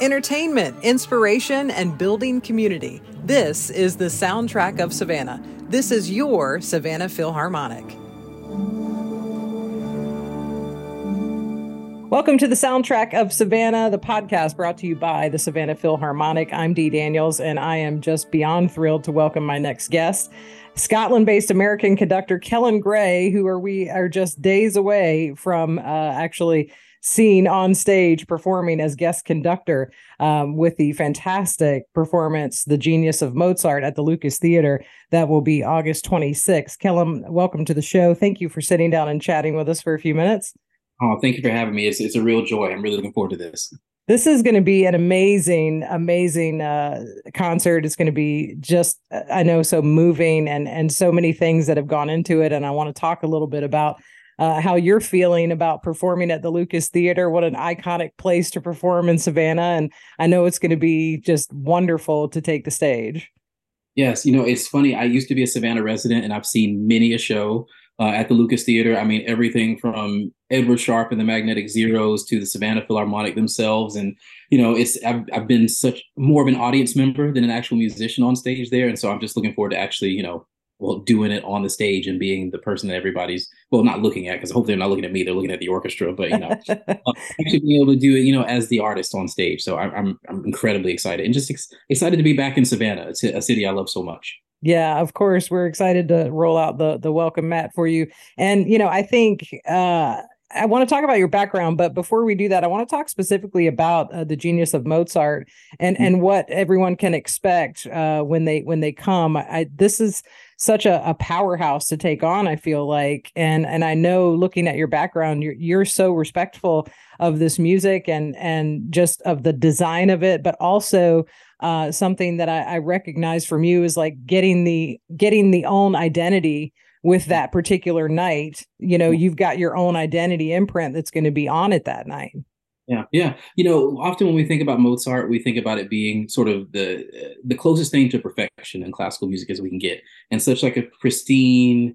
entertainment, inspiration, and building community. This is the soundtrack of Savannah. This is your Savannah Philharmonic. Welcome to the soundtrack of Savannah, the podcast brought to you by the Savannah Philharmonic. I'm Dee Daniels, and I am just beyond thrilled to welcome my next guest, Scotland-based American conductor Kellen Gray, who we are just days away from actually seen on stage performing as guest conductor with the fantastic performance, The Genius of Mozart at the Lucas Theater. That will be August 26th. Kellen, welcome to the show. Thank you for sitting down and chatting with us for a few minutes. Oh, thank you for having me. It's a real joy. I'm really looking forward to this. This is going to be an amazing, amazing concert. It's going to be just, I know, so moving and so many things that have gone into it. And I want to talk a little bit about how you're feeling about performing at the Lucas Theater. What an iconic place to perform in Savannah. And I know it's going to be just wonderful to take the stage. Yes. You know, it's funny. I used to be a Savannah resident and I've seen many a show at the Lucas Theater. I mean, everything from Edward Sharpe and the Magnetic Zeros to the Savannah Philharmonic themselves. And, you know, I've been such more of an audience member than an actual musician on stage there. And so I'm just looking forward to actually, you know, doing it on the stage and being the person that everybody's, not looking at, because hopefully they're not looking at me, they're looking at the orchestra, but, you know, actually being able to do it, you know, as the artist on stage. So I'm incredibly excited and just excited to be back in Savannah. It's a city I love so much. Yeah, of course. We're excited to roll out the welcome mat for you. And, you know, I think I want to talk about your background, but before we do that, I want to talk specifically about The Genius of Mozart and what everyone can expect when they come. This is such a powerhouse to take on, I feel like. And I know, looking at your background, you're so respectful of this music and just of the design of it, but also something that I recognize from you is like getting the own identity with that particular night. You know, you've got your own identity imprint that's going to be on it that night. Yeah. Yeah. You know, often when we think about Mozart, we think about it being sort of the closest thing to perfection in classical music as we can get, and such like a pristine,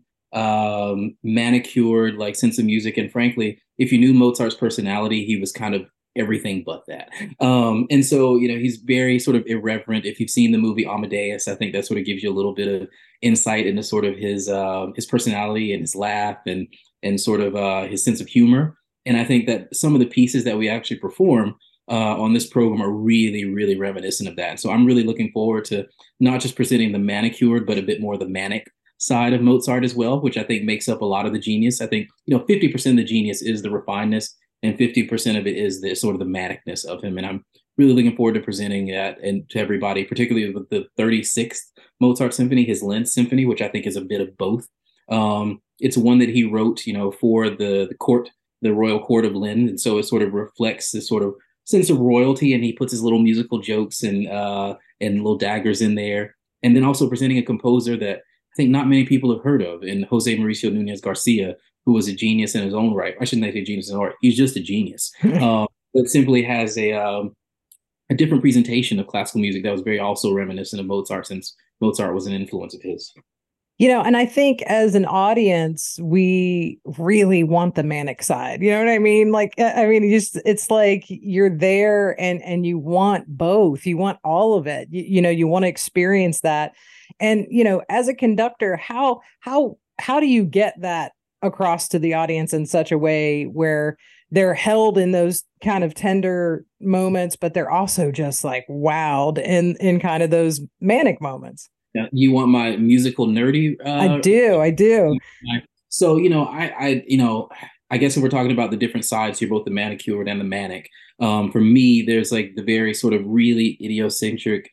manicured, like, sense of music. And frankly, if you knew Mozart's personality, he was kind of everything but that. And so, you know, he's very sort of irreverent. If you've seen the movie Amadeus, I think that sort of gives you a little bit of insight into sort of his personality and his laugh and sort of his sense of humor. And I think that some of the pieces that we actually perform on this program are really, really reminiscent of that. And so I'm really looking forward to not just presenting the manicured, but a bit more the manic side of Mozart as well, which I think makes up a lot of the genius. I think, you know, 50% of the genius is the refinedness, and 50% of it is the sort of the manicness of him. And I'm really looking forward to presenting that and to everybody, particularly with the 36th Mozart Symphony, his Linz Symphony, which I think is a bit of both. It's one that he wrote, you know, for the court, the royal court of Linz. And so it sort of reflects this sort of sense of royalty. And he puts his little musical jokes and little daggers in there. And then also presenting a composer that I think not many people have heard of, in Jose Mauricio Nunez Garcia, who was a genius in his own right. I shouldn't say genius in art. He's just a genius. But simply has a different presentation of classical music that was very also reminiscent of Mozart, since Mozart was an influence of his. You know, and I think as an audience, we really want the manic side. You know what I mean? Like, I mean, it's like you're there and you want both. You want all of it. You know, you want to experience that. And, you know, as a conductor, how do you get that across to the audience in such a way where they're held in those kind of tender moments, but they're also just like wowed in kind of those manic moments? Yeah, you want my musical nerdy? I do. So, you know, I guess if we're talking about the different sides here, both the manicured and the manic, for me, there's like the very sort of really idiosyncratic,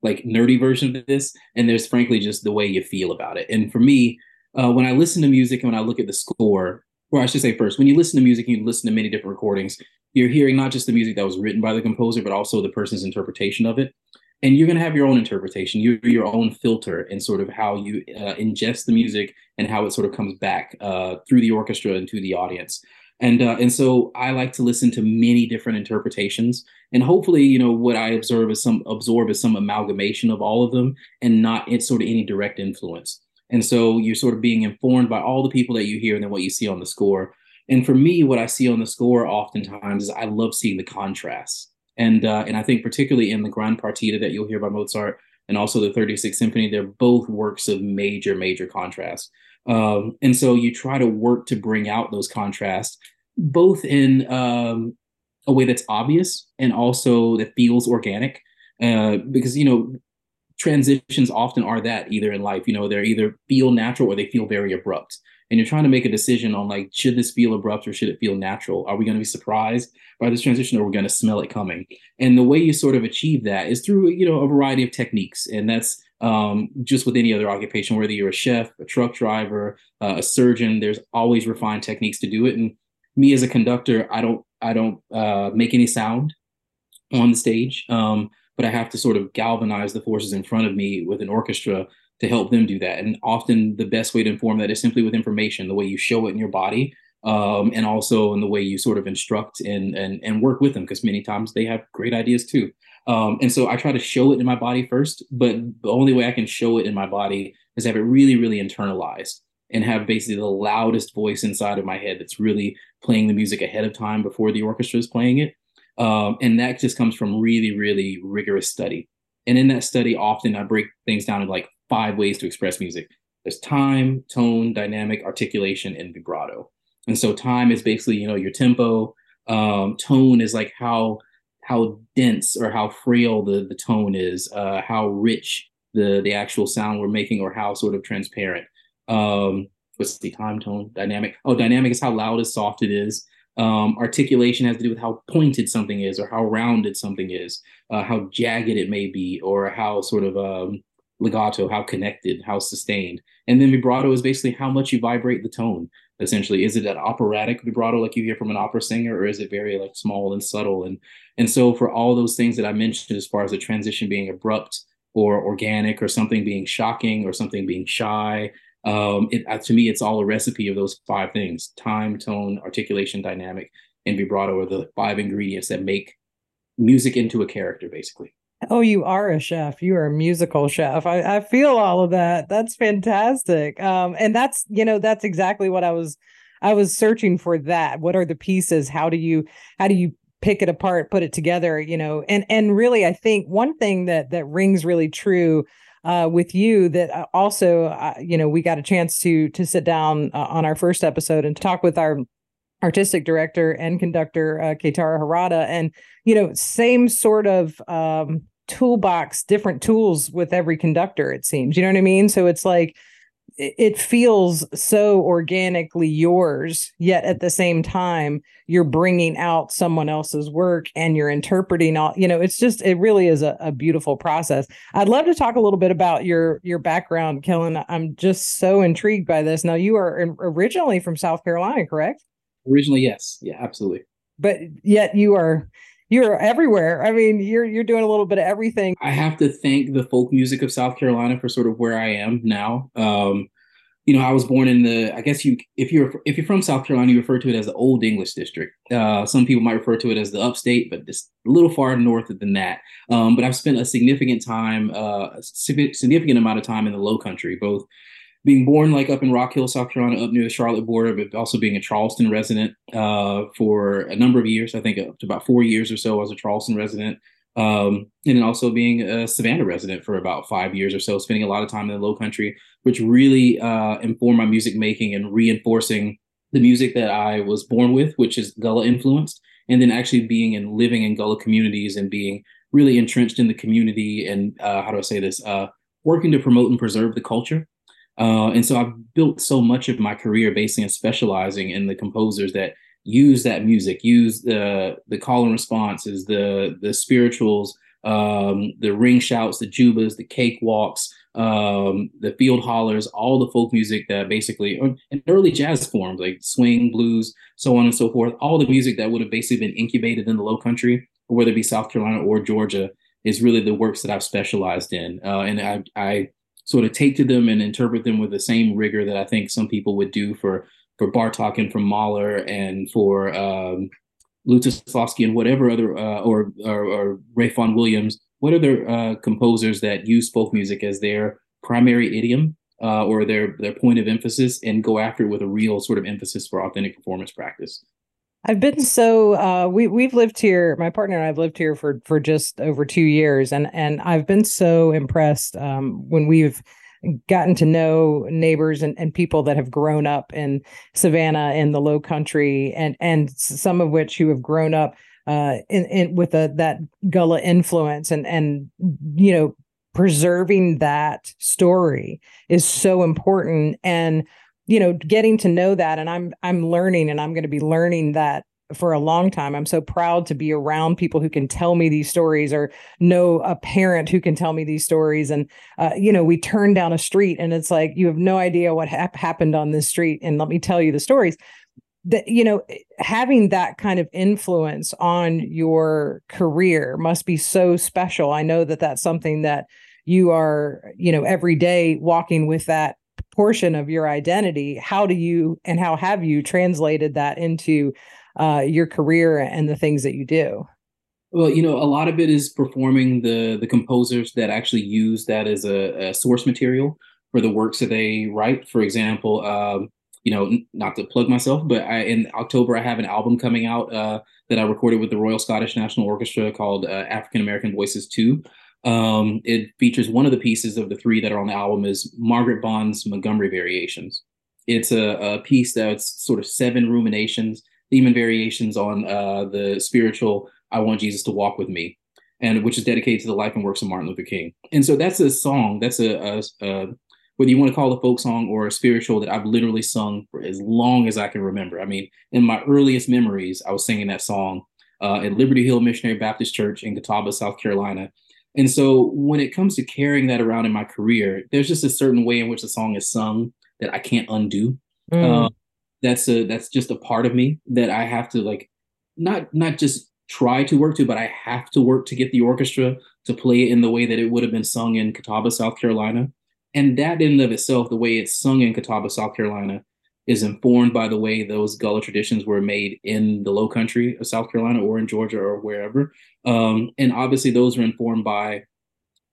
like, nerdy version of this. And there's frankly just the way you feel about it. And for me, when I listen to music and when I look at the score, or I should say first, when you listen to music and you listen to many different recordings, you're hearing not just the music that was written by the composer, but also the person's interpretation of it. And you're going to have your own interpretation, your own filter, and sort of how you ingest the music and how it sort of comes back through the orchestra and to the audience. And so I like to listen to many different interpretations, and hopefully, you know, what I absorb is some amalgamation of all of them, and not it's sort of any direct influence. And so you're sort of being informed by all the people that you hear and then what you see on the score. And for me, what I see on the score oftentimes is I love seeing the contrasts. And I think particularly in the Grand Partita that you'll hear by Mozart and also the 36th Symphony, they're both works of major, major contrast. And so you try to work to bring out those contrasts, both in a way that's obvious and also that feels organic, because, you know, transitions often are that either in life, you know, they're either feel natural or they feel very abrupt. And you're trying to make a decision on, like, should this feel abrupt or should it feel natural? Are we going to be surprised by this transition or we're going to smell it coming? And the way you sort of achieve that is through, you know, a variety of techniques. And that's just with any other occupation, whether you're a chef, a truck driver, a surgeon, there's always refined techniques to do it. And me as a conductor, I don't make any sound on the stage, but I have to sort of galvanize the forces in front of me with an orchestra to help them do that. And often the best way to inform that is simply with information, the way you show it in your body, and also in the way you sort of instruct and work with them, because many times they have great ideas too. And so I try to show it in my body first, but the only way I can show it in my body is have it really, really internalized and have basically the loudest voice inside of my head that's really playing the music ahead of time before the orchestra is playing it. And that just comes from really, really rigorous study. And in that study, often I break things down into like 5 ways to express music. There's time, tone, dynamic, articulation, and vibrato. And so time is basically, you know, your tempo. Tone is like how dense or how frail the tone is, how rich the actual sound we're making, or how sort of transparent. What's the time, tone, dynamic? Oh, dynamic is how loud and soft it is. Articulation has to do with how pointed something is or how rounded something is, how jagged it may be, or how sort of legato, how connected, how sustained. And then vibrato is basically how much you vibrate the tone, essentially. Is it an operatic vibrato like you hear from an opera singer, or is it very like small and subtle? And so for all those things that I mentioned, as far as the transition being abrupt or organic or something being shocking or something being shy, to me, it's all a recipe of those 5 things: time, tone, articulation, dynamic, and vibrato are the 5 ingredients that make music into a character, basically. Oh, you are a chef. You are a musical chef. I feel all of that. That's fantastic. And that's, you know, that's exactly what I was searching for. That. What are the pieces? How do you pick it apart, put it together, you know? And really, I think one thing that rings really true with you that also, you know, we got a chance to sit down on our first episode and talk with our artistic director and conductor, Keitara Harada. And, you know, same sort of toolbox, different tools with every conductor, it seems. You know what I mean? So it's like, it feels so organically yours, yet at the same time, you're bringing out someone else's work and you're interpreting all, you know, it's just, it really is a beautiful process. I'd love to talk a little bit about your background, Kellen. I'm just so intrigued by this. Now, you are originally from South Carolina, correct? Originally, yes. Yeah, absolutely. But yet you're everywhere. I mean, you're doing a little bit of everything. I have to thank the folk music of South Carolina for sort of where I am now. You know, I was born in if you're from South Carolina, you refer to it as the Old English District. Some people might refer to it as the upstate, but it's a little far north than that. But I've spent a significant amount of time in the Low Country, both being born like up in Rock Hill, South Carolina, up near the Charlotte border, but also being a Charleston resident for a number of years. I think up to about 4 years or so as a Charleston resident. And then also being a Savannah resident for about 5 years or so, spending a lot of time in the Low Country, which really informed my music making and reinforcing the music that I was born with, which is Gullah influenced. And then actually being and living in Gullah communities and being really entrenched in the community and working to promote and preserve the culture. And so I've built so much of my career basically in specializing in the composers that use that music, use the call and responses, the spirituals, the ring shouts, the jubas, the cakewalks, the field hollers, all the folk music that basically, and early jazz forms like swing, blues, so on and so forth, all the music that would have basically been incubated in the Low Country, whether it be South Carolina or Georgia, is really the works that I've specialized in. And I sort of take to them and interpret them with the same rigor that I think some people would do for Bartok and for Mahler and for Lutosławski and whatever other, or Vaughan Williams, what other composers that use folk music as their primary idiom or their point of emphasis and go after it with a real sort of emphasis for authentic performance practice. I've been so we've lived here. My partner and I have lived here for just over 2 years, and I've been so impressed when we've gotten to know neighbors and people that have grown up in Savannah in the Low Country, and some of which who have grown up with that Gullah influence, and you know, preserving that story is so important. And you know, getting to know that, and I'm learning, and I'm going to be learning that for a long time. I'm so proud to be around people who can tell me these stories, or know a parent who can tell me these stories. And, you know, we turn down a street and it's like, you have no idea what happened on this street. And let me tell you the stories. That, you know, having that kind of influence on your career must be so special. I know that that's something that you are, you know, every day walking with that portion of your identity. How do you, and how have you translated that into your career and the things that you do? Well, you know, a lot of it is performing the composers that actually use that as a source material for the works that they write. For example, you know, not to plug myself, but in October, I have an album coming out that I recorded with the Royal Scottish National Orchestra called African American Voices 2. It features one of the pieces of the three that are on the album is Margaret Bonds' Montgomery Variations. It's a piece that's sort of seven ruminations, Theme variations on the spiritual "I Want Jesus to Walk with Me," and which is dedicated to the life and works of Martin Luther King. And so that's a song, that's a whether you want to call it a folk song or a spiritual, that I've literally sung for as long as I can remember. I mean, in my earliest memories, I was singing that song at Liberty Hill Missionary Baptist Church in Catawba, South Carolina. And so when it comes to carrying that around in my career, there's just a certain way in which the song is sung that I can't undo. That's just a part of me that I have to, like, not just try to work to, but I have to work to get the orchestra to play it in the way that it would have been sung in Catawba, South Carolina. And that in and of itself, the way it's sung in Catawba, South Carolina, is informed by the way those Gullah traditions were made in the Low Country of South Carolina or in Georgia or wherever. And obviously those are informed by,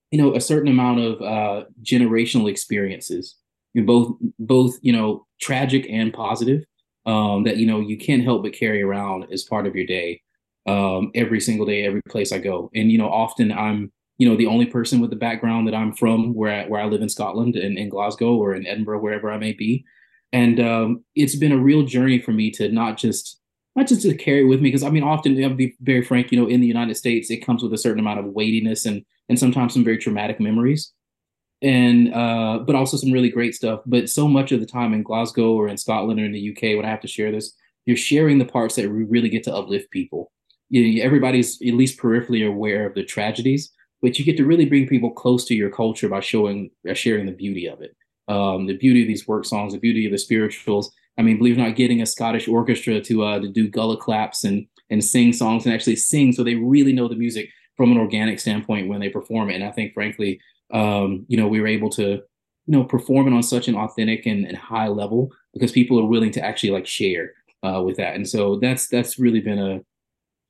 you know, a certain amount of generational experiences. Both, you know, tragic and positive, that, you know, you can't help but carry around as part of your day, every single day, every place I go. And, you know, often I'm, you know, the only person with the background that I'm from where I live in Scotland and in Glasgow or in Edinburgh, wherever I may be. And it's been a real journey for me to not just to carry with me, because I mean, often, I'll be very frank, you know, in the United States, it comes with a certain amount of weightiness and sometimes some very traumatic memories. And but also some really great stuff. But so much of the time in Glasgow or in Scotland or in the UK, when I have to share this, you're sharing the parts that really get to uplift people. You know, everybody's at least peripherally aware of the tragedies, but you get to really bring people close to your culture by sharing the beauty of it, the beauty of these work songs, the beauty of the spirituals. I mean, believe it or not, getting a Scottish orchestra to do Gullah claps and sing songs and actually sing, so they really know the music from an organic standpoint when they perform it. And I think, frankly, you know, we were able to, you know, perform it on such an authentic and high level because people are willing to actually like share with that. And so that's really been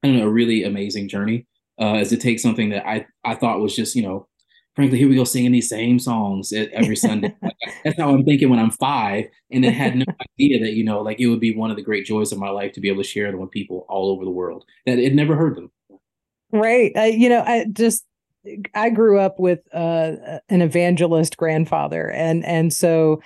a really amazing journey as it takes something that I thought was just, you know, frankly, here we go singing these same songs every Sunday. That's how I'm thinking when I'm five. And I had no idea that, you know, like it would be one of the great joys of my life to be able to share it with people all over the world that had never heard them. Right. You know, I grew up with an evangelist grandfather, and so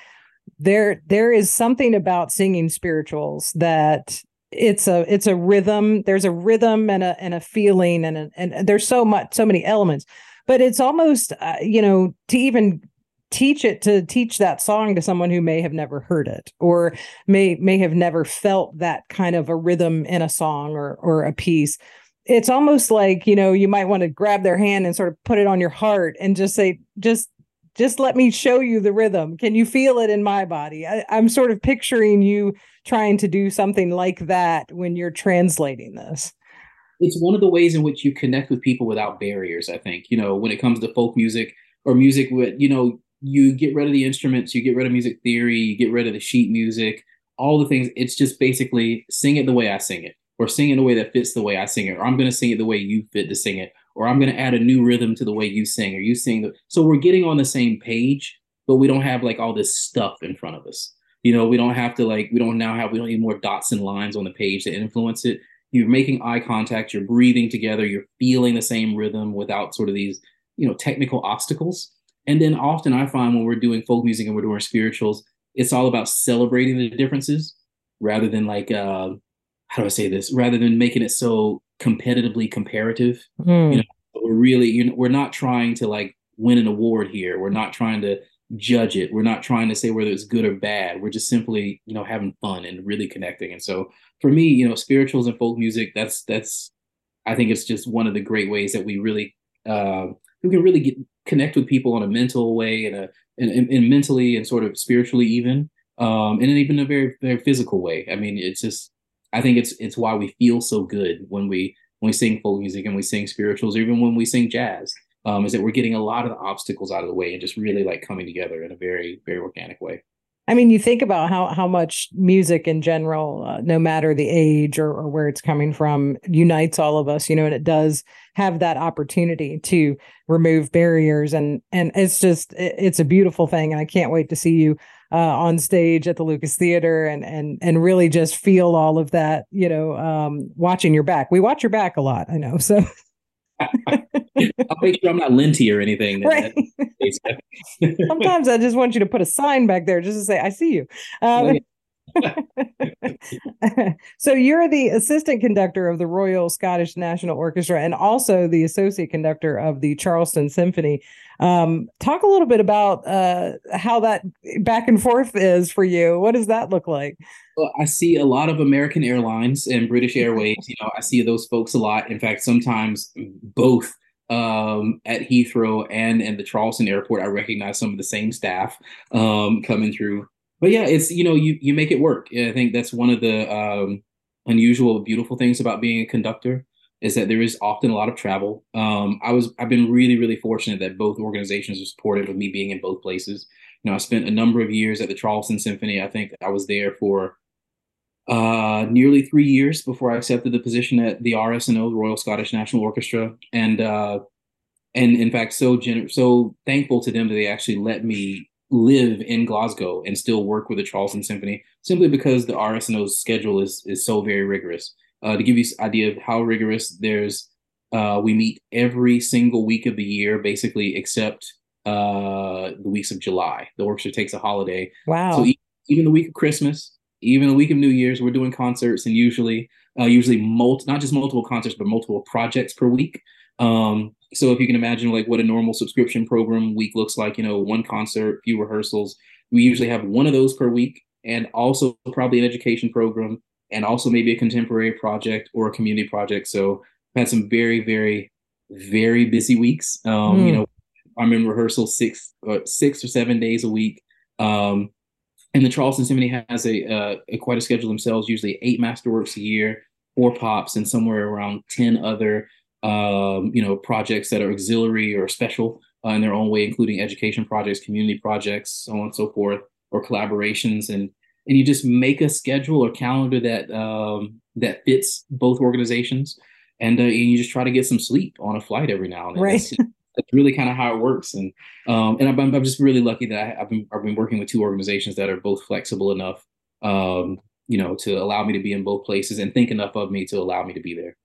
there is something about singing spirituals that it's a rhythm. There's a rhythm and a feeling and there's so many elements, but it's almost you know, to even teach that song to someone who may have never heard it or may have never felt that kind of a rhythm in a song or a piece. It's almost like, you know, you might want to grab their hand and sort of put it on your heart and just say, just let me show you the rhythm. Can you feel it in my body? I'm sort of picturing you trying to do something like that when you're translating this. It's one of the ways in which you connect with people without barriers, I think. You know, when it comes to folk music or music with, you know, you get rid of the instruments, you get rid of music theory, you get rid of the sheet music, all the things. It's just basically sing it the way I sing it, or sing in a way that fits the way I sing it, or I'm going to sing it the way you fit to sing it, or I'm going to add a new rhythm to the way you sing, or you sing. So we're getting on the same page, but we don't have like all this stuff in front of us. You know, we don't have to like, we don't need more dots and lines on the page to influence it. You're making eye contact, you're breathing together, you're feeling the same rhythm without sort of these, you know, technical obstacles. And then often I find when we're doing folk music and we're doing spirituals, it's all about celebrating the differences rather than like, how do I say this? Rather than making it so competitively comparative. Mm. You know, we're really, you know, we're not trying to like win an award here. We're not trying to judge it. We're not trying to say whether it's good or bad. We're just simply, you know, having fun and really connecting. And so for me, you know, spirituals and folk music, that's, I think it's just one of the great ways that we really, we can really connect with people in a mental way and mentally and sort of spiritually even, and even in a very, very physical way. I mean, it's just, I think it's why we feel so good when we sing folk music and we sing spirituals, or even when we sing jazz, is that we're getting a lot of the obstacles out of the way and just really like coming together in a very, very organic way. I mean, you think about how much music in general, no matter the age or where it's coming from, unites all of us, you know, and it does have that opportunity to remove barriers. And it's just, it's a beautiful thing. And I can't wait to see you on stage at the Lucas Theater and really just feel all of that, you know, watching your back. We watch your back a lot, I know. So I'll make sure I'm not linty or anything. Right. Sometimes I just want you to put a sign back there just to say, I see you. So you're the assistant conductor of the Royal Scottish National Orchestra and also the associate conductor of the Charleston Symphony. Talk a little bit about how that back and forth is for you. What does that look like? Well, I see a lot of American Airlines and British Airways. You know, I see those folks a lot. In fact, sometimes both. At Heathrow and at the Charleston airport, I recognize some of the same staff coming through. But yeah, it's, you know, you make it work. I think that's one of the unusual, beautiful things about being a conductor is that there is often a lot of travel. I've been really, really fortunate that both organizations are supportive of me being in both places. You know, I spent a number of years at the Charleston Symphony. I think I was there for nearly 3 years before I accepted the position at the RSNO, Royal Scottish National Orchestra. And in fact, so thankful to them that they actually let me live in Glasgow and still work with the Charleston Symphony, simply because the RSNO's schedule is so very rigorous. To give you an idea of how rigorous, there's we meet every single week of the year, basically, except the weeks of July. The orchestra takes a holiday. Wow. So even the week of Christmas, even the week of New Year's, we're doing concerts, and usually not just multiple concerts, but multiple projects per week. So if you can imagine like what a normal subscription program week looks like, you know, one concert, few rehearsals, we usually have one of those per week, and also probably an education program, and also maybe a contemporary project or a community project. So I've had some very, very, very busy weeks. You know, I'm in rehearsal six or 7 days a week. And the Charleston Symphony has a quite a schedule themselves, usually 8 masterworks a year, 4 pops, and somewhere around 10 other you know, projects that are auxiliary or special in their own way, including education projects, community projects, so on and so forth, or collaborations. And you just make a schedule or calendar that that fits both organizations, and you just try to get some sleep on a flight every now and then. Right. That's really kind of how it works. And I'm just really lucky that I've been working with two organizations that are both flexible enough, you know, to allow me to be in both places and think enough of me to allow me to be there.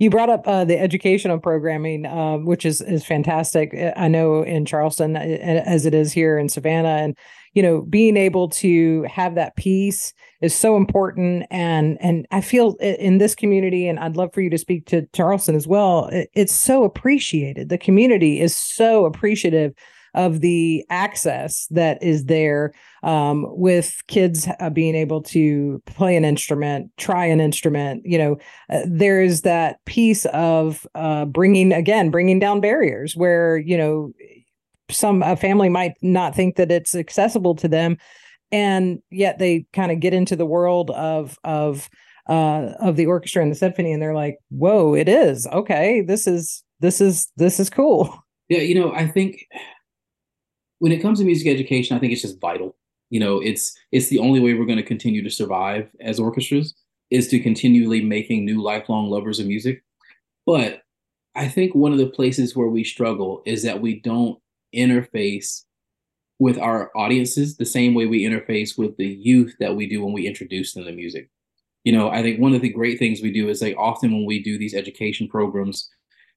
You brought up the educational programming, which is fantastic. I know in Charleston, as it is here in Savannah, and, you know, being able to have that piece is so important. And I feel in this community, and I'd love for you to speak to Charleston as well, it's so appreciated. The community is so appreciative of the access that is there with kids being able to play an instrument, try an instrument. You know, there's that piece of bringing down barriers where, you know, a family might not think that it's accessible to them, and yet they kind of get into the world of the orchestra and the symphony, and they're like, whoa, it is. Okay, this is cool. Yeah, you know, I think when it comes to music education, I think it's just vital. You know, it's the only way we're going to continue to survive as orchestras is to continually making new lifelong lovers of music. But I think one of the places where we struggle is that we don't interface with our audiences the same way we interface with the youth that we do when we introduce them to music. You know, I think one of the great things we do is, like, often when we do these education programs,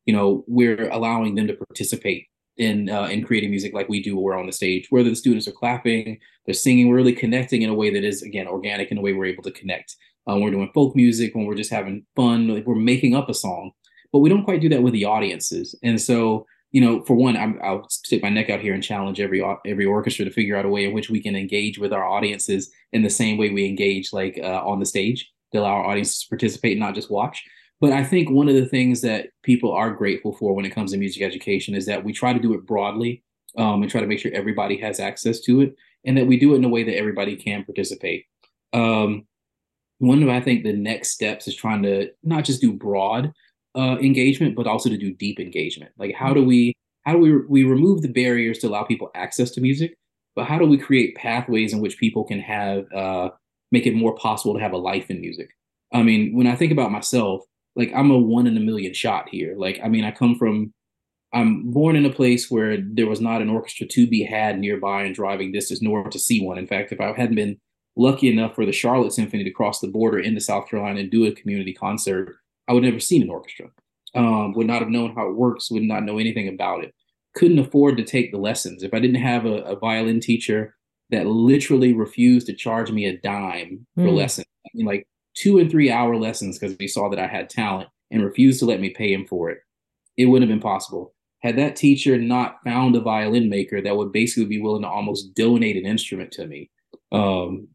you know, we're allowing them to participate in creating music like we do when we're on the stage, whether the students are clapping, they're singing, we're really connecting in a way that is, again, organic, in a way we're able to connect. We're doing folk music when we're just having fun, like we're making up a song, but we don't quite do that with the audiences. And so, you know, for one, I'll stick my neck out here and challenge every orchestra to figure out a way in which we can engage with our audiences in the same way we engage, like, on the stage, to allow our audiences to participate and not just watch. But I think one of the things that people are grateful for when it comes to music education is that we try to do it broadly, and try to make sure everybody has access to it, and that we do it in a way that everybody can participate. One of, I think, the next steps is trying to not just do broad engagement, but also to do deep engagement. Like, how do we remove the barriers to allow people access to music, but how do we create pathways in which people can have, make it more possible to have a life in music? I mean, when I think about myself, like, I'm a 1 in a million shot here. Like, I mean, I'm born in a place where there was not an orchestra to be had nearby and driving distance, nor to see one. In fact, if I hadn't been lucky enough for the Charlotte Symphony to cross the border into South Carolina and do a community concert, I would have never seen an orchestra, would not have known how it works, would not know anything about it, couldn't afford to take the lessons. If I didn't have a violin teacher that literally refused to charge me a dime for lessons, I mean, like 2- and 3-hour lessons because he saw that I had talent and refused to let me pay him for it, it wouldn't have been possible. Had that teacher not found a violin maker that would basically be willing to almost donate an instrument to me,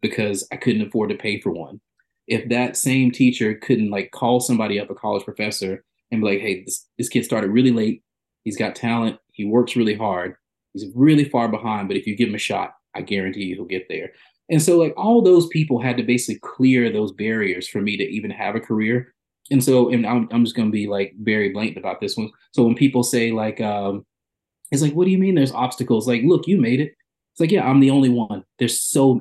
because I couldn't afford to pay for one. If that same teacher couldn't, like, call somebody up, a college professor, and be like, hey, this kid started really late. He's got talent. He works really hard. He's really far behind. But if you give him a shot, I guarantee you he'll get there. And so, like, all those people had to basically clear those barriers for me to even have a career. And so, and I'm just going to be, like, very blatant about this one. So when people say, like, it's like, what do you mean there's obstacles? Like, look, you made it. It's like, yeah, I'm the only one.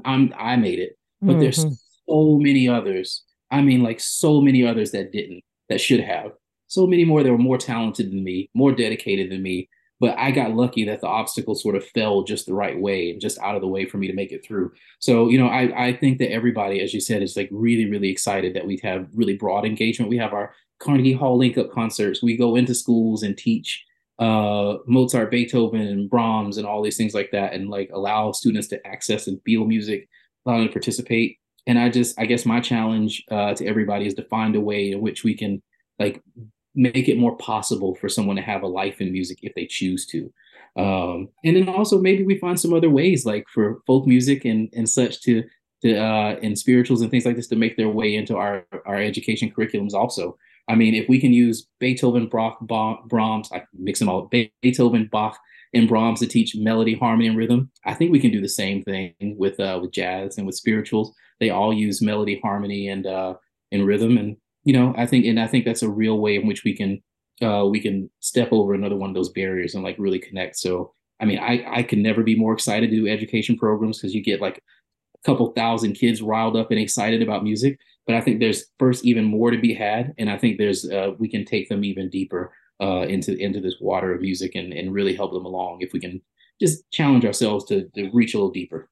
I made it, but there's so many others. I mean, like, so many others that didn't, that should have, so many more that were more talented than me, more dedicated than me. But I got lucky that the obstacle sort of fell just the right way and just out of the way for me to make it through. So, you know, I think that everybody, as you said, is, like, really, really excited that we have really broad engagement. We have our Carnegie Hall Link Up concerts. We go into schools and teach Mozart, Beethoven, and Brahms and all these things like that, and, like, allow students to access and feel music, allow them to participate. And I guess my challenge to everybody is to find a way in which we can, like, make it more possible for someone to have a life in music if they choose to. And then also maybe we find some other ways, like, for folk music and such to and spirituals and things like this to make their way into our education curriculums also. I mean, if we can use Beethoven, Brahms, I mix them all up, Beethoven, Bach, and Brahms to teach melody, harmony, and rhythm, I think we can do the same thing with jazz and with spirituals. They all use melody, harmony, and rhythm. And, you know, I think that's a real way in which we can step over another one of those barriers and, like, really connect. So, I mean, I can never be more excited to do education programs because you get, like, a couple thousand kids riled up and excited about music. But I think there's first even more to be had. And I think there's we can take them even deeper into this water of music and really help them along if we can just challenge ourselves to reach a little deeper.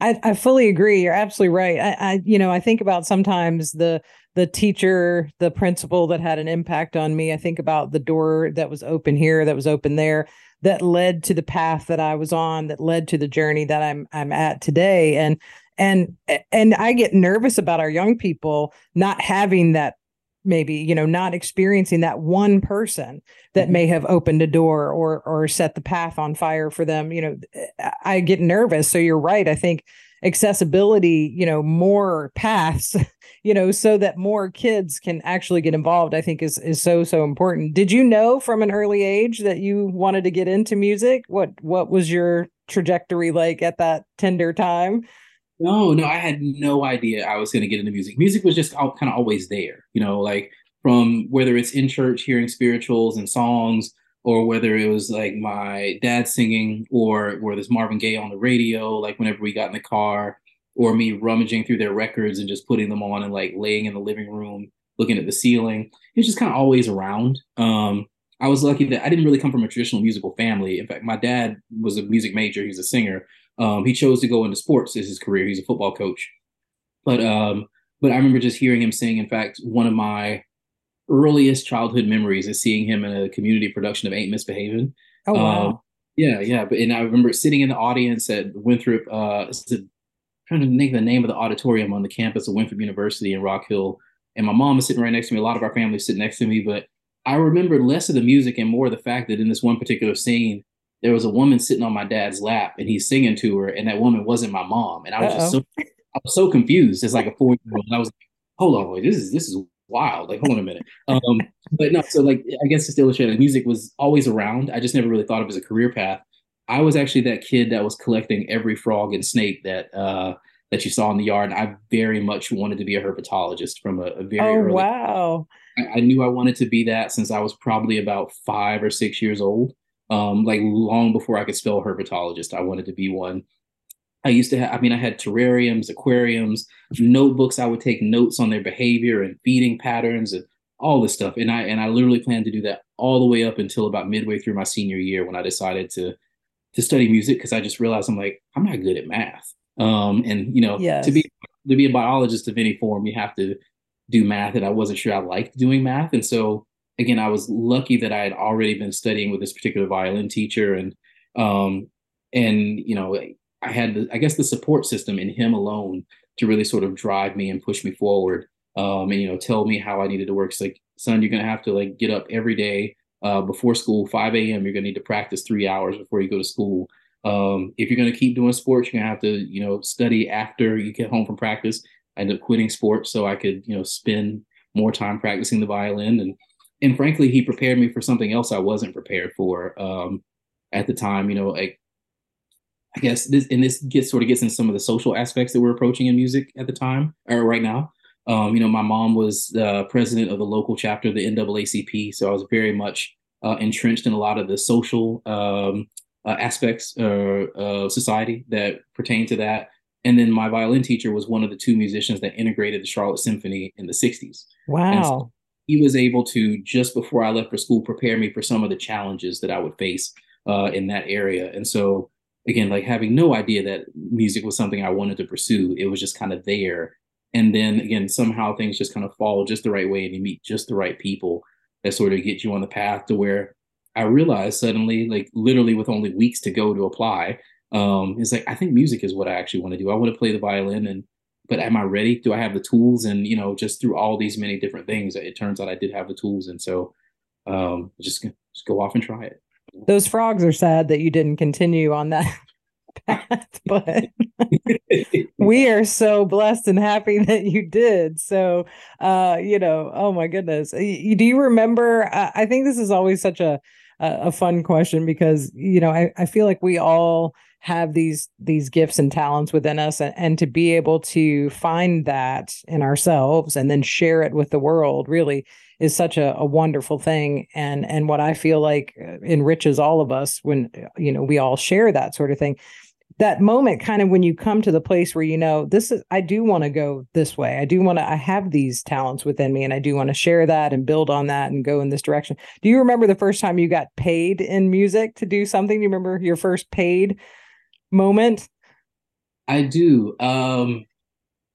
I fully agree. You're absolutely right. I think about sometimes the teacher, the principal that had an impact on me. I think about the door that was open here, that was open there, that led to the path that I was on, that led to the journey that I'm at today. And I get nervous about our young people not having that, maybe, you know, not experiencing that one person that may have opened a door or set the path on fire for them. You know, I get nervous. So you're right. I think accessibility, you know, more paths, you know, so that more kids can actually get involved, I think is so, so important. Did you know from an early age that you wanted to get into music? What was your trajectory like at that tender time? No, I had no idea I was going to get into music. Music was just kind of always there, you know, like, from whether it's in church, hearing spirituals and songs, or whether it was, like, my dad singing, or where there's Marvin Gaye on the radio, like, whenever we got in the car, or me rummaging through their records and just putting them on and, like, laying in the living room, looking at the ceiling. It was just kind of always around. I was lucky that I didn't really come from a traditional musical family. In fact, my dad was a music major. He was a singer. He chose to go into sports as his career. He's a football coach. But I remember just hearing him sing. In fact, one of my earliest childhood memories is seeing him in a community production of Ain't Misbehaving. Oh, wow. Yeah. But, and I remember sitting in the audience at Winthrop, trying to think of the name of the auditorium on the campus of Winthrop University in Rock Hill. And my mom was sitting right next to me. A lot of our family sit next to me. But I remember less of the music and more of the fact that in this one particular scene, there was a woman sitting on my dad's lap and he's singing to her. And that woman wasn't my mom. And I was just so confused as like a 4-year-old. And I was like, hold on, boy, this is wild. Like, hold on a minute. But no, so like, I guess just to illustrate, like, music was always around. I just never really thought of it as a career path. I was actually that kid that was collecting every frog and snake that you saw in the yard. And I very much wanted to be a herpetologist from a very early. Oh, wow. I knew I wanted to be that since I was probably about 5 or 6 years old. Like long before I could spell herpetologist, I wanted to be one. I used to have, I had terrariums, aquariums, notebooks. I would take notes on their behavior and feeding patterns and all this stuff. And I literally planned to do that all the way up until about midway through my senior year when I decided to study music, because I just realized I'm not good at math. Yes. to be a biologist of any form, you have to do math. And I wasn't sure I liked doing math. And so, again, I was lucky that I had already been studying with this particular violin teacher. And I had, the support system in him alone to really sort of drive me and push me forward, and tell me how I needed to work. It's like, son, you're going to have to get up every day before school, 5 a.m. You're going to need to practice 3 hours before you go to school. If you're going to keep doing sports, you're going to have to, study after you get home from practice. I ended up quitting sports so I could, spend more time practicing the violin. And frankly, he prepared me for something else I wasn't prepared for at the time. I guess this gets into some of the social aspects that we're approaching in music at the time or right now. My mom was the president of the local chapter of the NAACP. So I was very much entrenched in a lot of the social aspects of society that pertain to that. And then my violin teacher was one of the two musicians that integrated the Charlotte Symphony in the 60s. Wow. He was able to, just before I left for school, prepare me for some of the challenges that I would face in that area. And so, again, having no idea that music was something I wanted to pursue, it was just kind of there. And then, again, somehow things just kind of fall just the right way and you meet just the right people that sort of get you on the path to where I realized suddenly, literally with only weeks to go to apply, I think music is what I actually want to do. I want to play the violin but am I ready? Do I have the tools? And, just through all these many different things, it turns out I did have the tools. And so just go off and try it. Those frogs are sad that you didn't continue on that path, but we are so blessed and happy that you did. So, oh my goodness. Do you remember, I think this is always such a fun question because, I feel like we all have these gifts and talents within us and to be able to find that in ourselves and then share it with the world really is such a wonderful thing. And what I feel like enriches all of us when, we all share that sort of thing, that moment kind of when you come to the place where, I do want to go this way. I have these talents within me and I do want to share that and build on that and go in this direction. Do you remember the first time you got paid in music to do something? Do you remember your first paid moment? I do.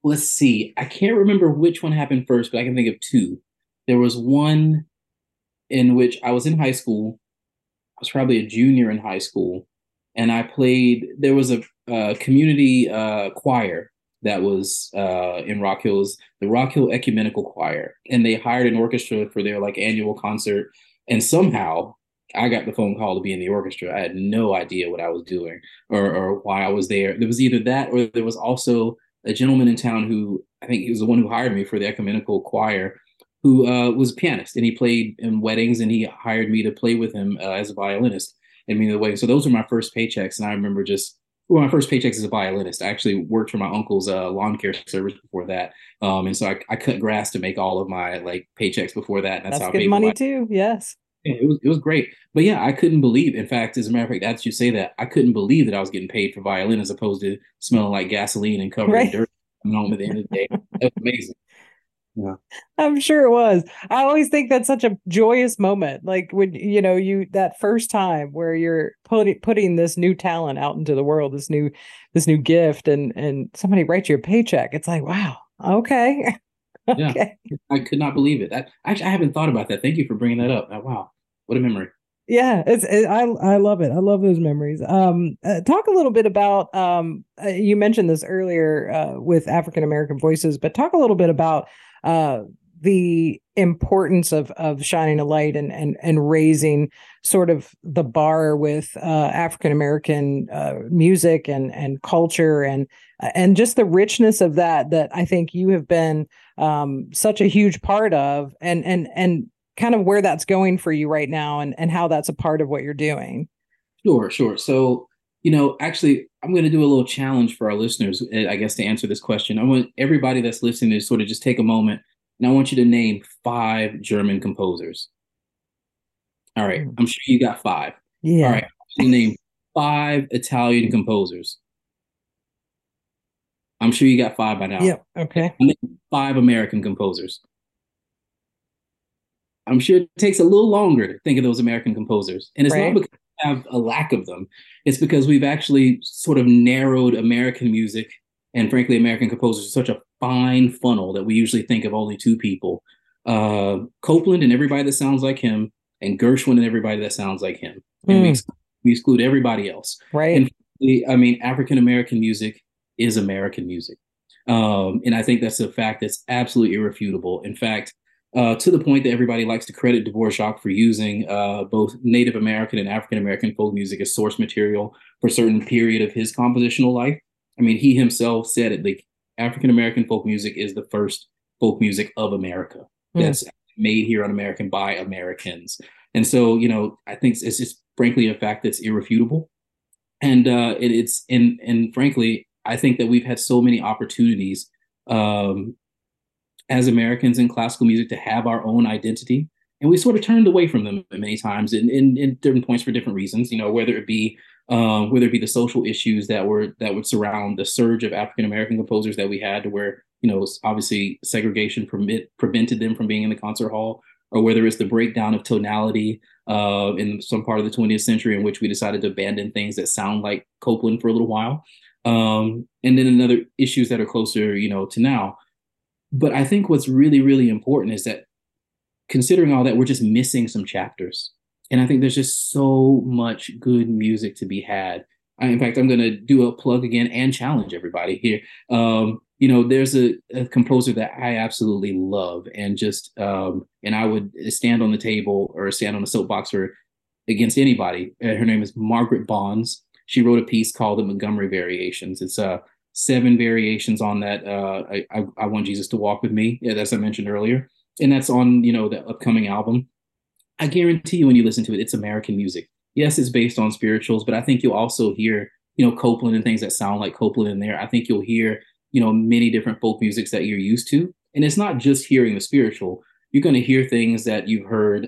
Let's see. I can't remember which one happened first, but I can think of two. There was one in which I was in high school. I was probably a junior in high school, and I played. There was a community choir that was in Rock Hills, the Rock Hill Ecumenical Choir, and they hired an orchestra for their annual concert. And somehow, I got the phone call to be in the orchestra. I had no idea what I was doing or why I was there. There was either that or there was also a gentleman in town who, I think he was the one who hired me for the ecumenical choir, who was a pianist and he played in weddings and he hired me to play with him as a violinist in many of the weddings. So those were my first paychecks. And I remember my first paychecks as a violinist. I actually worked for my uncle's lawn care service before that. And so I cut grass to make all of my paychecks before that. And that's how I made money too. Yes. It was great. But yeah, I couldn't believe, in fact, as a matter of fact, as you say that, I couldn't believe that I was getting paid for violin as opposed to smelling like gasoline and covered in dirt. Coming home at the end of the day. That was amazing. Yeah, I'm sure it was. I always think that's such a joyous moment. Like when, you know, you, that first time where you're putting this new talent out into the world, this new gift, and somebody writes you a paycheck. It's like, wow. Okay. Okay. Yeah. I could not believe it. I haven't thought about that. Thank you for bringing that up. Wow. What a memory. Yeah, I love it. I love those memories. Talk a little bit about, you mentioned this earlier with African American Voices, but talk a little bit about the importance of shining a light and raising sort of the bar with African American music and culture and just the richness of that I think you have been such a huge part of, and kind of where that's going for you right now and how that's a part of what you're doing. Sure. So, you know, actually, I'm going to do a little challenge for our listeners, I guess, to answer this question. I want everybody that's listening to sort of just take a moment, and I want you to name 5 German composers. All right. I'm sure you got 5. Yeah. All right. You name 5 Italian composers. I'm sure you got 5 by now. Yep. Okay. Name 5 American composers. I'm sure it takes a little longer to think of those American composers. And it's not because we have a lack of them. It's because we've actually sort of narrowed American music and, frankly, American composers to such a fine funnel that we usually think of only 2 people, Copland and everybody that sounds like him, and Gershwin and everybody that sounds like him. And we exclude everybody else. Right. And frankly, I mean, African-American music is American music. And I think that's a fact that's absolutely irrefutable. In fact, to the point that everybody likes to credit Dvorak for using both Native American and African American folk music as source material for a certain period of his compositional life. I mean, he himself said it, like, African American folk music is the first folk music of America that's made here on American by Americans. And so, you know, I think it's just frankly a fact that's irrefutable. And it's frankly, I think that we've had so many opportunities as Americans in classical music to have our own identity. And we sort of turned away from them many times in different points for different reasons, you know, whether it be the social issues that would surround the surge of African-American composers that we had, to where, you know, obviously segregation prevented them from being in the concert hall, or whether it's the breakdown of tonality in some part of the 20th century in which we decided to abandon things that sound like Copland for a little while. And then another issues that are closer, you know, to now. But I think what's really, really important is that, considering all that, we're just missing some chapters. And I think there's just so much good music to be had. In fact, I'm going to do a plug again and challenge everybody here. You know, there's a composer that I absolutely love, and just and I would stand on the table or stand on a soapbox for against anybody. Her name is Margaret Bonds. She wrote a piece called The Montgomery Variations. It's 7 variations on that. I Want Jesus to Walk with Me. Yeah, that's I mentioned earlier. And that's on, you know, the upcoming album. I guarantee you when you listen to it, it's American music. Yes, it's based on spirituals, but I think you'll also hear, you know, Copland and things that sound like Copland in there. I think you'll hear, you know, many different folk musics that you're used to. And it's not just hearing the spiritual. You're going to hear things that you've heard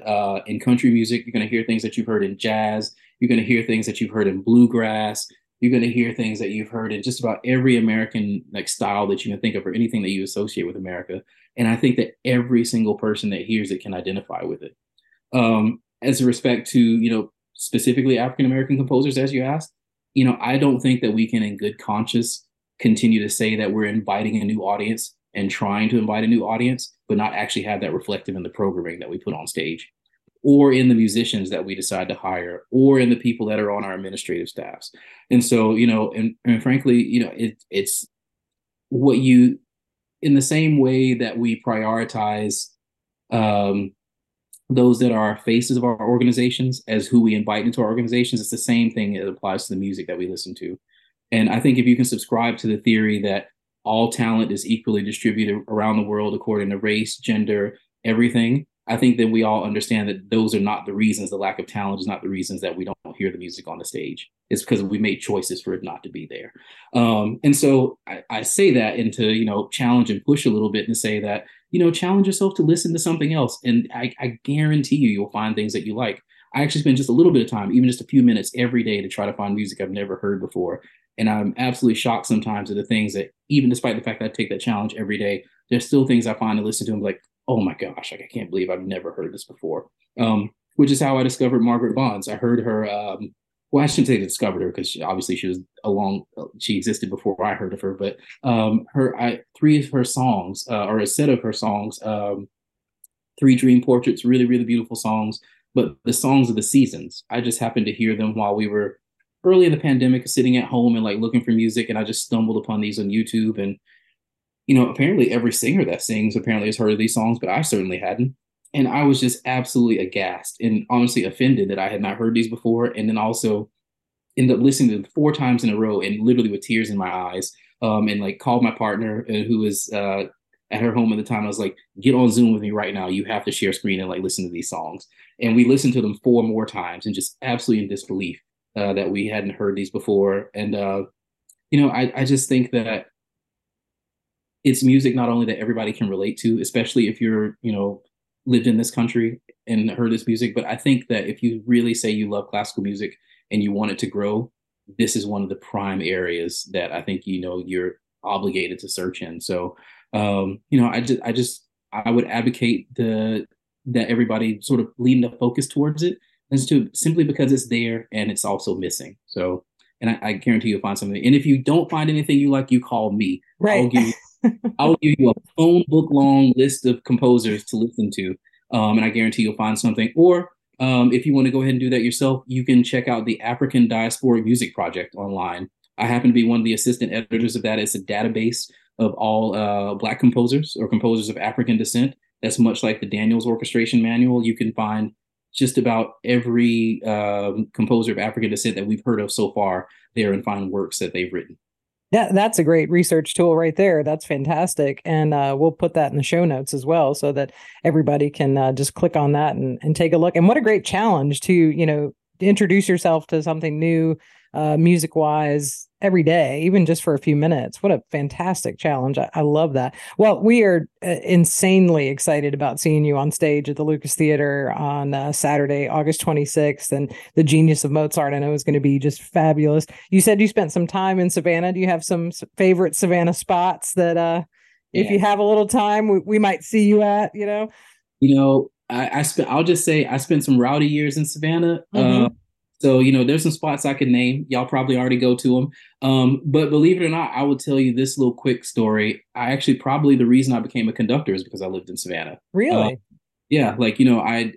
in country music. You're going to hear things that you've heard in jazz. You're going to hear things that you've heard in bluegrass. You're going to hear things that you've heard in just about every American, like, style that you can think of, or anything that you associate with America. And I think that every single person that hears it can identify with it. As a respect to, you know, specifically African-American composers, as you asked, you know, I don't think that we can in good conscience continue to say that we're inviting a new audience and trying to invite a new audience, but not actually have that reflective in the programming that we put on stage, or in the musicians that we decide to hire, or in the people that are on our administrative staffs. And so, you know, and frankly, you know, it's what you, in the same way that we prioritize those that are faces of our organizations as who we invite into our organizations, it's the same thing that applies to the music that we listen to. And I think if you can subscribe to the theory that all talent is equally distributed around the world according to race, gender, everything, I think that we all understand that those are not the reasons. The lack of talent is not the reasons that we don't hear the music on the stage. It's because we made choices for it not to be there. And so I say that, and to, you know, challenge and push a little bit, and say that, you know, challenge yourself to listen to something else. And I guarantee you, you'll find things that you like. I actually spend just a little bit of time, even just a few minutes every day, to try to find music I've never heard before. And I'm absolutely shocked sometimes at the things that, even despite the fact that I take that challenge every day, there's still things I find and listen to and be like, oh my gosh, like I can't believe I've never heard this before. Which is how I discovered Margaret Bonds. I heard her, well, I shouldn't say discovered her because obviously she was she existed before I heard of her, but three of her songs, or a set of her songs, Three Dream Portraits, really, really beautiful songs, but the songs of the seasons. I just happened to hear them while we were early in the pandemic, sitting at home and like looking for music, and I just stumbled upon these on YouTube. And you know, apparently every singer that sings apparently has heard of these songs, but I certainly hadn't. And I was just absolutely aghast and honestly offended that I had not heard these before. And then also ended up listening to them 4 times in a row and literally with tears in my eyes, and like called my partner, who was at her home at the time. I was like, get on Zoom with me right now. You have to share screen and like listen to these songs. And we listened to them 4 more times and just absolutely in disbelief that we hadn't heard these before. And, you know, I just think that it's music not only that everybody can relate to, especially if you're, you know, lived in this country and heard this music, but I think that if you really say you love classical music and you want it to grow, this is one of the prime areas that I think, you know, you're obligated to search in. So, you know, I would advocate that everybody sort of lean the focus towards it, simply because it's there and it's also missing. So, and I guarantee you'll find something. And if you don't find anything you like, you call me. Right. I'll give you a phone book long list of composers to listen to, and I guarantee you'll find something. Or if you want to go ahead and do that yourself, you can check out the African Diasporic Music Project online. I happen to be one of the assistant editors of that. It's a database of all Black composers or composers of African descent. That's much like the Daniels Orchestration Manual. You can find just about every composer of African descent that we've heard of so far there and find works that they've written. That's a great research tool right there. That's fantastic. And we'll put that in the show notes as well so that everybody can just click on that and take a look. And what a great challenge to, you know, introduce yourself to something new music wise every day, even just for a few minutes. What a fantastic challenge. I love that. Well, we are insanely excited about seeing you on stage at the Lucas Theater on Saturday, August 26th. And The Genius of Mozart, I know, is going to be just fabulous. You said you spent some time in Savannah. Do you have some favorite Savannah spots that if you have a little time, we might see you at, you know? You know, I spent some rowdy years in Savannah. Mm-hmm. So, you know, there's some spots I could name. Y'all probably already go to them. But believe it or not, I will tell you this little quick story. I actually probably the reason I became a conductor is because I lived in Savannah. Really? Yeah. Like, you know, I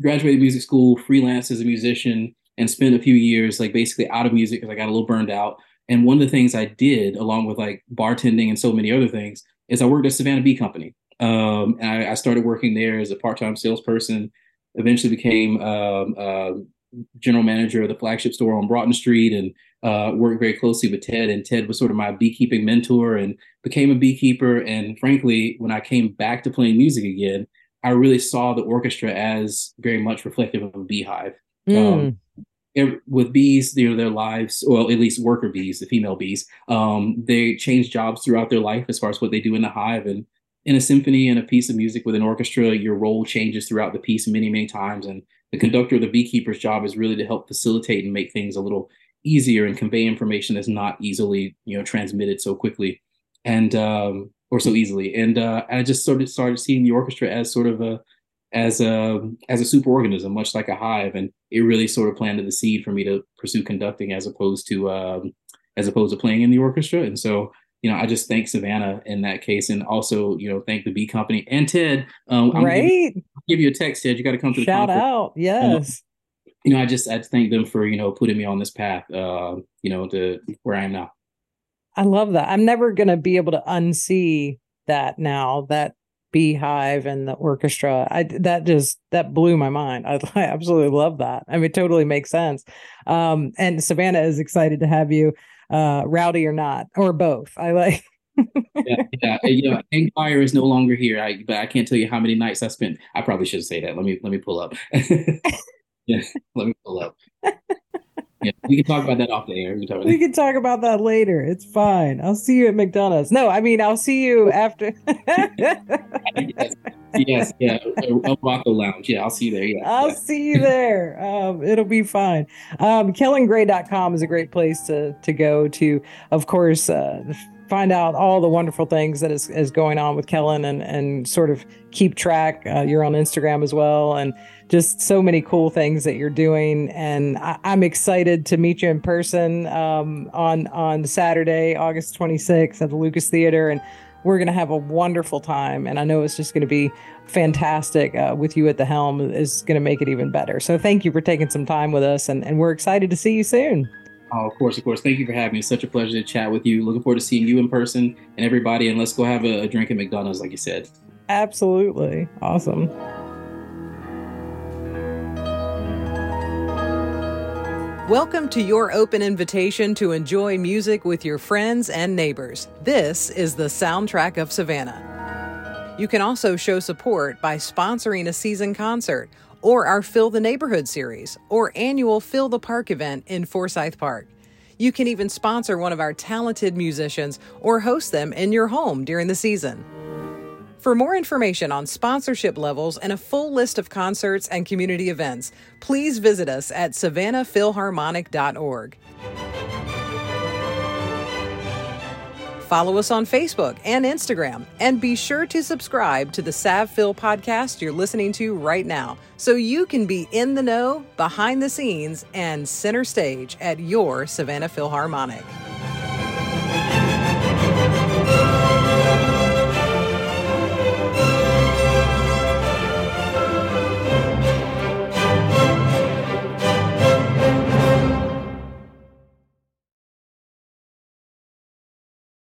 graduated music school, freelanced as a musician, and spent a few years like basically out of music because I got a little burned out. And one of the things I did, along with like bartending and so many other things, is I worked at Savannah Bee Company. And I started working there as a part-time salesperson, eventually became general manager of the flagship store on Broughton Street, and worked very closely with Ted. And Ted was sort of my beekeeping mentor, and became a beekeeper. And frankly, when I came back to playing music again, I really saw the orchestra as very much reflective of a beehive. With bees, you know, their lives, well, at least worker bees, the female bees, they change jobs throughout their life as far as what they do in the hive. And in a symphony and a piece of music with an orchestra, your role changes throughout the piece many, many times. And the conductor, the beekeeper's job is really to help facilitate and make things a little easier and convey information that's not easily, you know, transmitted so quickly and or so easily. And I just sort of started seeing the orchestra as sort of a superorganism, much like a hive. And it really sort of planted the seed for me to pursue conducting as opposed to playing in the orchestra. And so, you know, I just thank Savannah in that case, and also, you know, thank the Bee Company and Ted. Right. I'll give you a text, Ted. You got to come to the shout conference. Out. Yes. And, you know, I just thank them for, you know, putting me on this path, you know, to where I am now. I love that. I'm never going to be able to unsee that now, that beehive and the orchestra. That blew my mind. I absolutely love that. I mean, it totally makes sense. And Savannah is excited to have you. Rowdy or not, or both. I like. Yeah. You know, Hank Meyer is no longer here. But I can't tell you how many nights I spent. I probably shouldn't say that. Let me pull up. Yeah, we can talk about that off the air. We can talk about that later. It's fine. I'll see you at McDonald's. No, I mean, I'll see you after. Yes. Yeah. El Rocco Lounge. Yeah. I'll see you there. Yeah. I'll see you there. It'll be fine. KellenGray.com is a great place to go to, of course, find out all the wonderful things that is going on with Kellen and sort of keep track. You're on Instagram as well, and just so many cool things that you're doing. And I'm excited to meet you in person on Saturday, August 26th at the Lucas Theater. And we're going to have a wonderful time. And I know it's just going to be fantastic with you at the helm. It's going to make it even better. So thank you for taking some time with us. And we're excited to see you soon. Oh, of course. Thank you for having me. It's such a pleasure to chat with you. Looking forward to seeing you in person and everybody. And let's go have a drink at McDonald's, like you said. Absolutely. Awesome. Welcome to your open invitation to enjoy music with your friends and neighbors. This is the Soundtrack of Savannah. You can also show support by sponsoring a season concert or our Fill the Neighborhood series or annual Fill the Park event in Forsyth Park. You can even sponsor one of our talented musicians or host them in your home during the season. For more information on sponsorship levels and a full list of concerts and community events, please visit us at savannahphilharmonic.org. Follow us on Facebook and Instagram, and be sure to subscribe to the Sav Phil podcast you're listening to right now, so you can be in the know, behind the scenes, and center stage at your Savannah Philharmonic.